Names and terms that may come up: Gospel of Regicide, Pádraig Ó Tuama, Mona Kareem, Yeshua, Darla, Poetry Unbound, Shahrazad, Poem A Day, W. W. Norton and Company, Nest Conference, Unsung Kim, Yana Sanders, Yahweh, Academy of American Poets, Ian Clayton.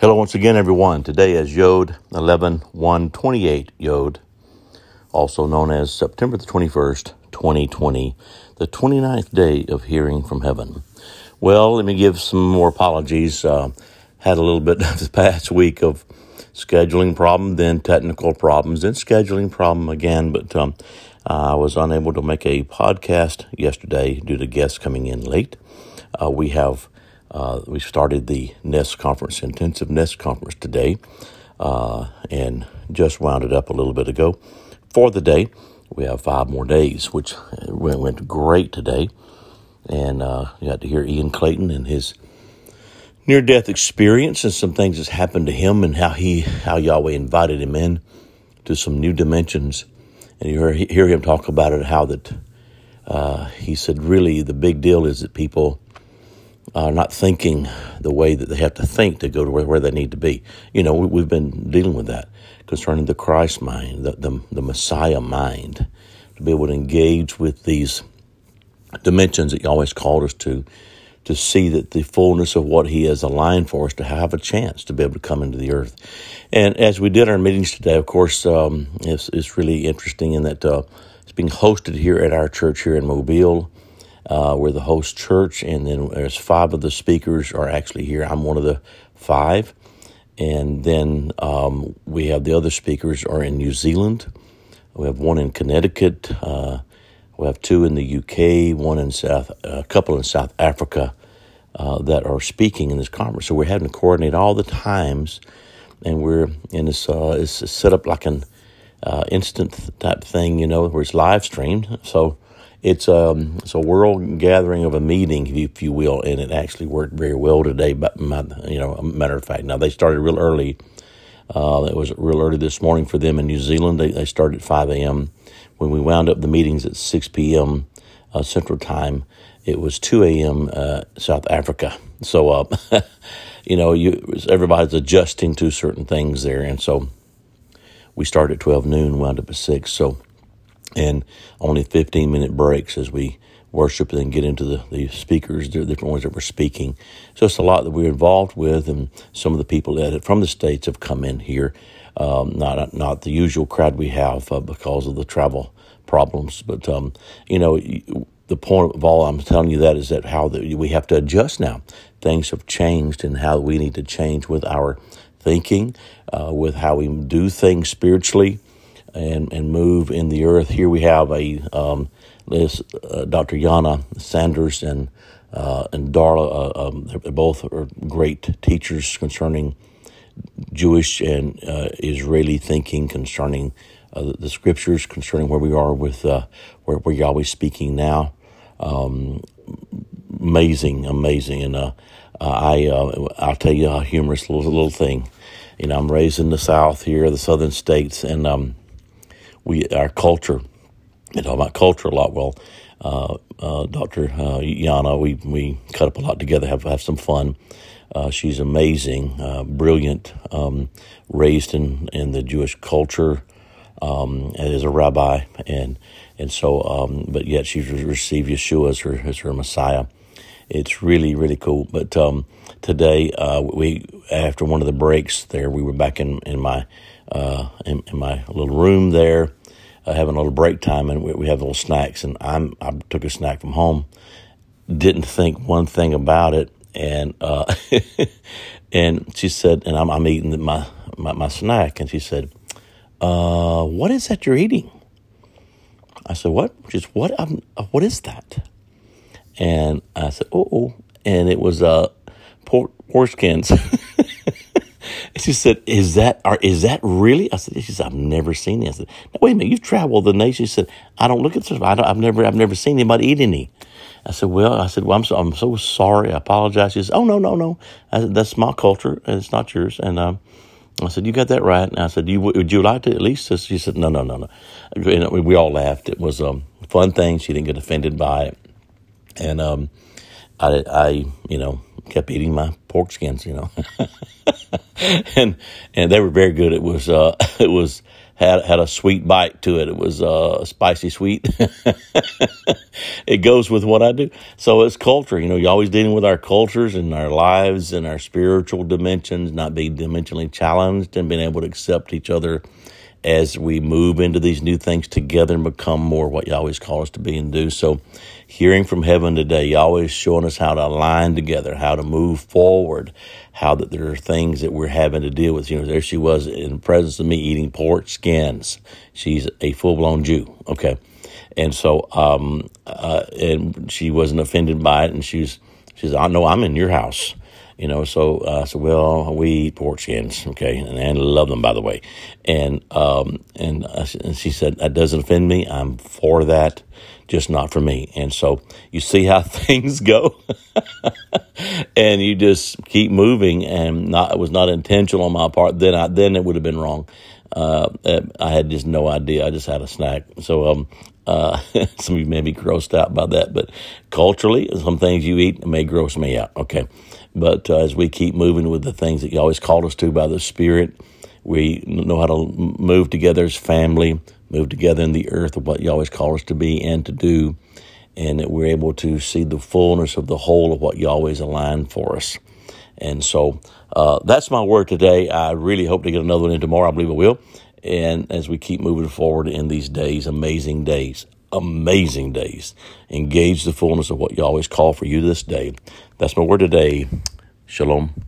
Hello once again, everyone. Today is Yod 11/1/28 Yod, also known as September the 21st, 2020, the 29th day of hearing from heaven. Well, let me give some more apologies. Had a little bit this past week of scheduling problem, then technical problems, then scheduling problem again, but I was unable to make a podcast yesterday due to guests coming in late. We started the Nest Conference, Intensive Nest Conference today, and just wound it up a little bit ago. For the day, we have 5 more days, which went great today. And you got to hear Ian Clayton and his near-death experience and some things that's happened to him and how Yahweh invited him in to some new dimensions. And you hear him talk about it, how that he said really the big deal is that people are not thinking the way that they have to think to go to where they need to be. You know, we've been dealing with that concerning the Christ mind, the Messiah mind, to be able to engage with these dimensions that he always called us to see that the fullness of what he has aligned for us to have a chance to be able to come into the earth. And as we did our meetings today, of course, it's really interesting in that it's being hosted here at our church here in Mobile. We're the host church, and then there's 5 of the speakers are actually here. I'm one of the 5. And then we have the other speakers are in New Zealand. We have one in Connecticut. We have 2 in the UK, a couple in South Africa that are speaking in this conference. So we're having to coordinate all the times, and it's set up like an instant type thing, you know, where it's live streamed. So it's a world gathering of a meeting, if you will, and it actually worked very well today. But matter of fact, now they started real early. It was real early this morning for them in New Zealand. They started at 5 a.m. When we wound up the meetings at 6 p.m. Central Time, it was 2 a.m. South Africa. So, everybody's adjusting to certain things there. And so we started at 12 noon, wound up at 6. So, and only 15-minute breaks as we worship and then get into the speakers, the different ones that were speaking. So it's a lot that we're involved with, and some of the people that from the States have come in here. Not the usual crowd we have because of the travel problems, but the point of all I'm telling you that is that we have to adjust now. Things have changed, and how we need to change with our thinking, with how we do things spiritually, and move in the earth. Here we have Dr. Yana Sanders and Darla. They're both are great teachers concerning Jewish and Israeli thinking concerning the scriptures, concerning where we are with where Yahweh's speaking now. Amazing, and I'll tell you a humorous little thing. You know, I'm raised in the South here, the Southern states, and our culture. They talk about culture a lot. Well, Dr. Yana, we cut up a lot together, have some fun. She's amazing, brilliant, raised in the Jewish culture, and is a rabbi, and so but yet she's received Yeshua as her Messiah. It's really, really cool. But today we after one of the breaks there, we were back in my little room there, having a little break time, and we have little snacks, and I took a snack from home, didn't think one thing about it. And and she said, and I'm eating my snack, and she said, "What is that you're eating?" I said, "What? Just what? What is that?" And I said, "Oh," and it was pork skins. And she said, "Is that really?" I said, "She said, I've never seen it." I said, "No, wait a minute, you've traveled the nation." She said, "I don't look at this. I've never seen anybody eat any." I said, well, I'm so sorry. I apologize. She said, "Oh, no. I said, that's my culture, and it's not yours." And I said, "You got that right." And I said, "Would you like to at least?" She said, No. And we all laughed. It was a fun thing. She didn't get offended by it. And I kept eating my pork skins. And they were very good. It was had a sweet bite to it. It was spicy sweet. It goes with what I do. So it's culture. You know, you're always dealing with our cultures and our lives and our spiritual dimensions, not being dimensionally challenged and being able to accept each other as we move into these new things together and become more what you always call us to be and do. So hearing from heaven today, you always showing us how to align together, how to move forward, how that there are things that we're having to deal with. You know, there she was in the presence of me eating pork skins. She's a full-blown Jew. Okay. And so, and she wasn't offended by it. And she's, I know I'm in your house. You know, so I said, well, we eat pork skins, okay, and I love them, by the way. And she said, that doesn't offend me. I'm for that, just not for me. And so you see how things go, and you just keep moving. And it was not intentional on my part. Then it would have been wrong. I had just no idea. I just had a snack. So some of you may be grossed out by that, but culturally, some things you eat may gross me out. Okay. But as we keep moving with the things that you always called us to by the Spirit, we know how to move together as family, move together in the earth of what you always call us to be and to do, and that we're able to see the fullness of the whole of what you always align for us. And so that's my word today. I really hope to get another one in tomorrow. I believe I will. And as we keep moving forward in these days, amazing days. Engage the fullness of what you always call for you this day. That's my word today. Shalom.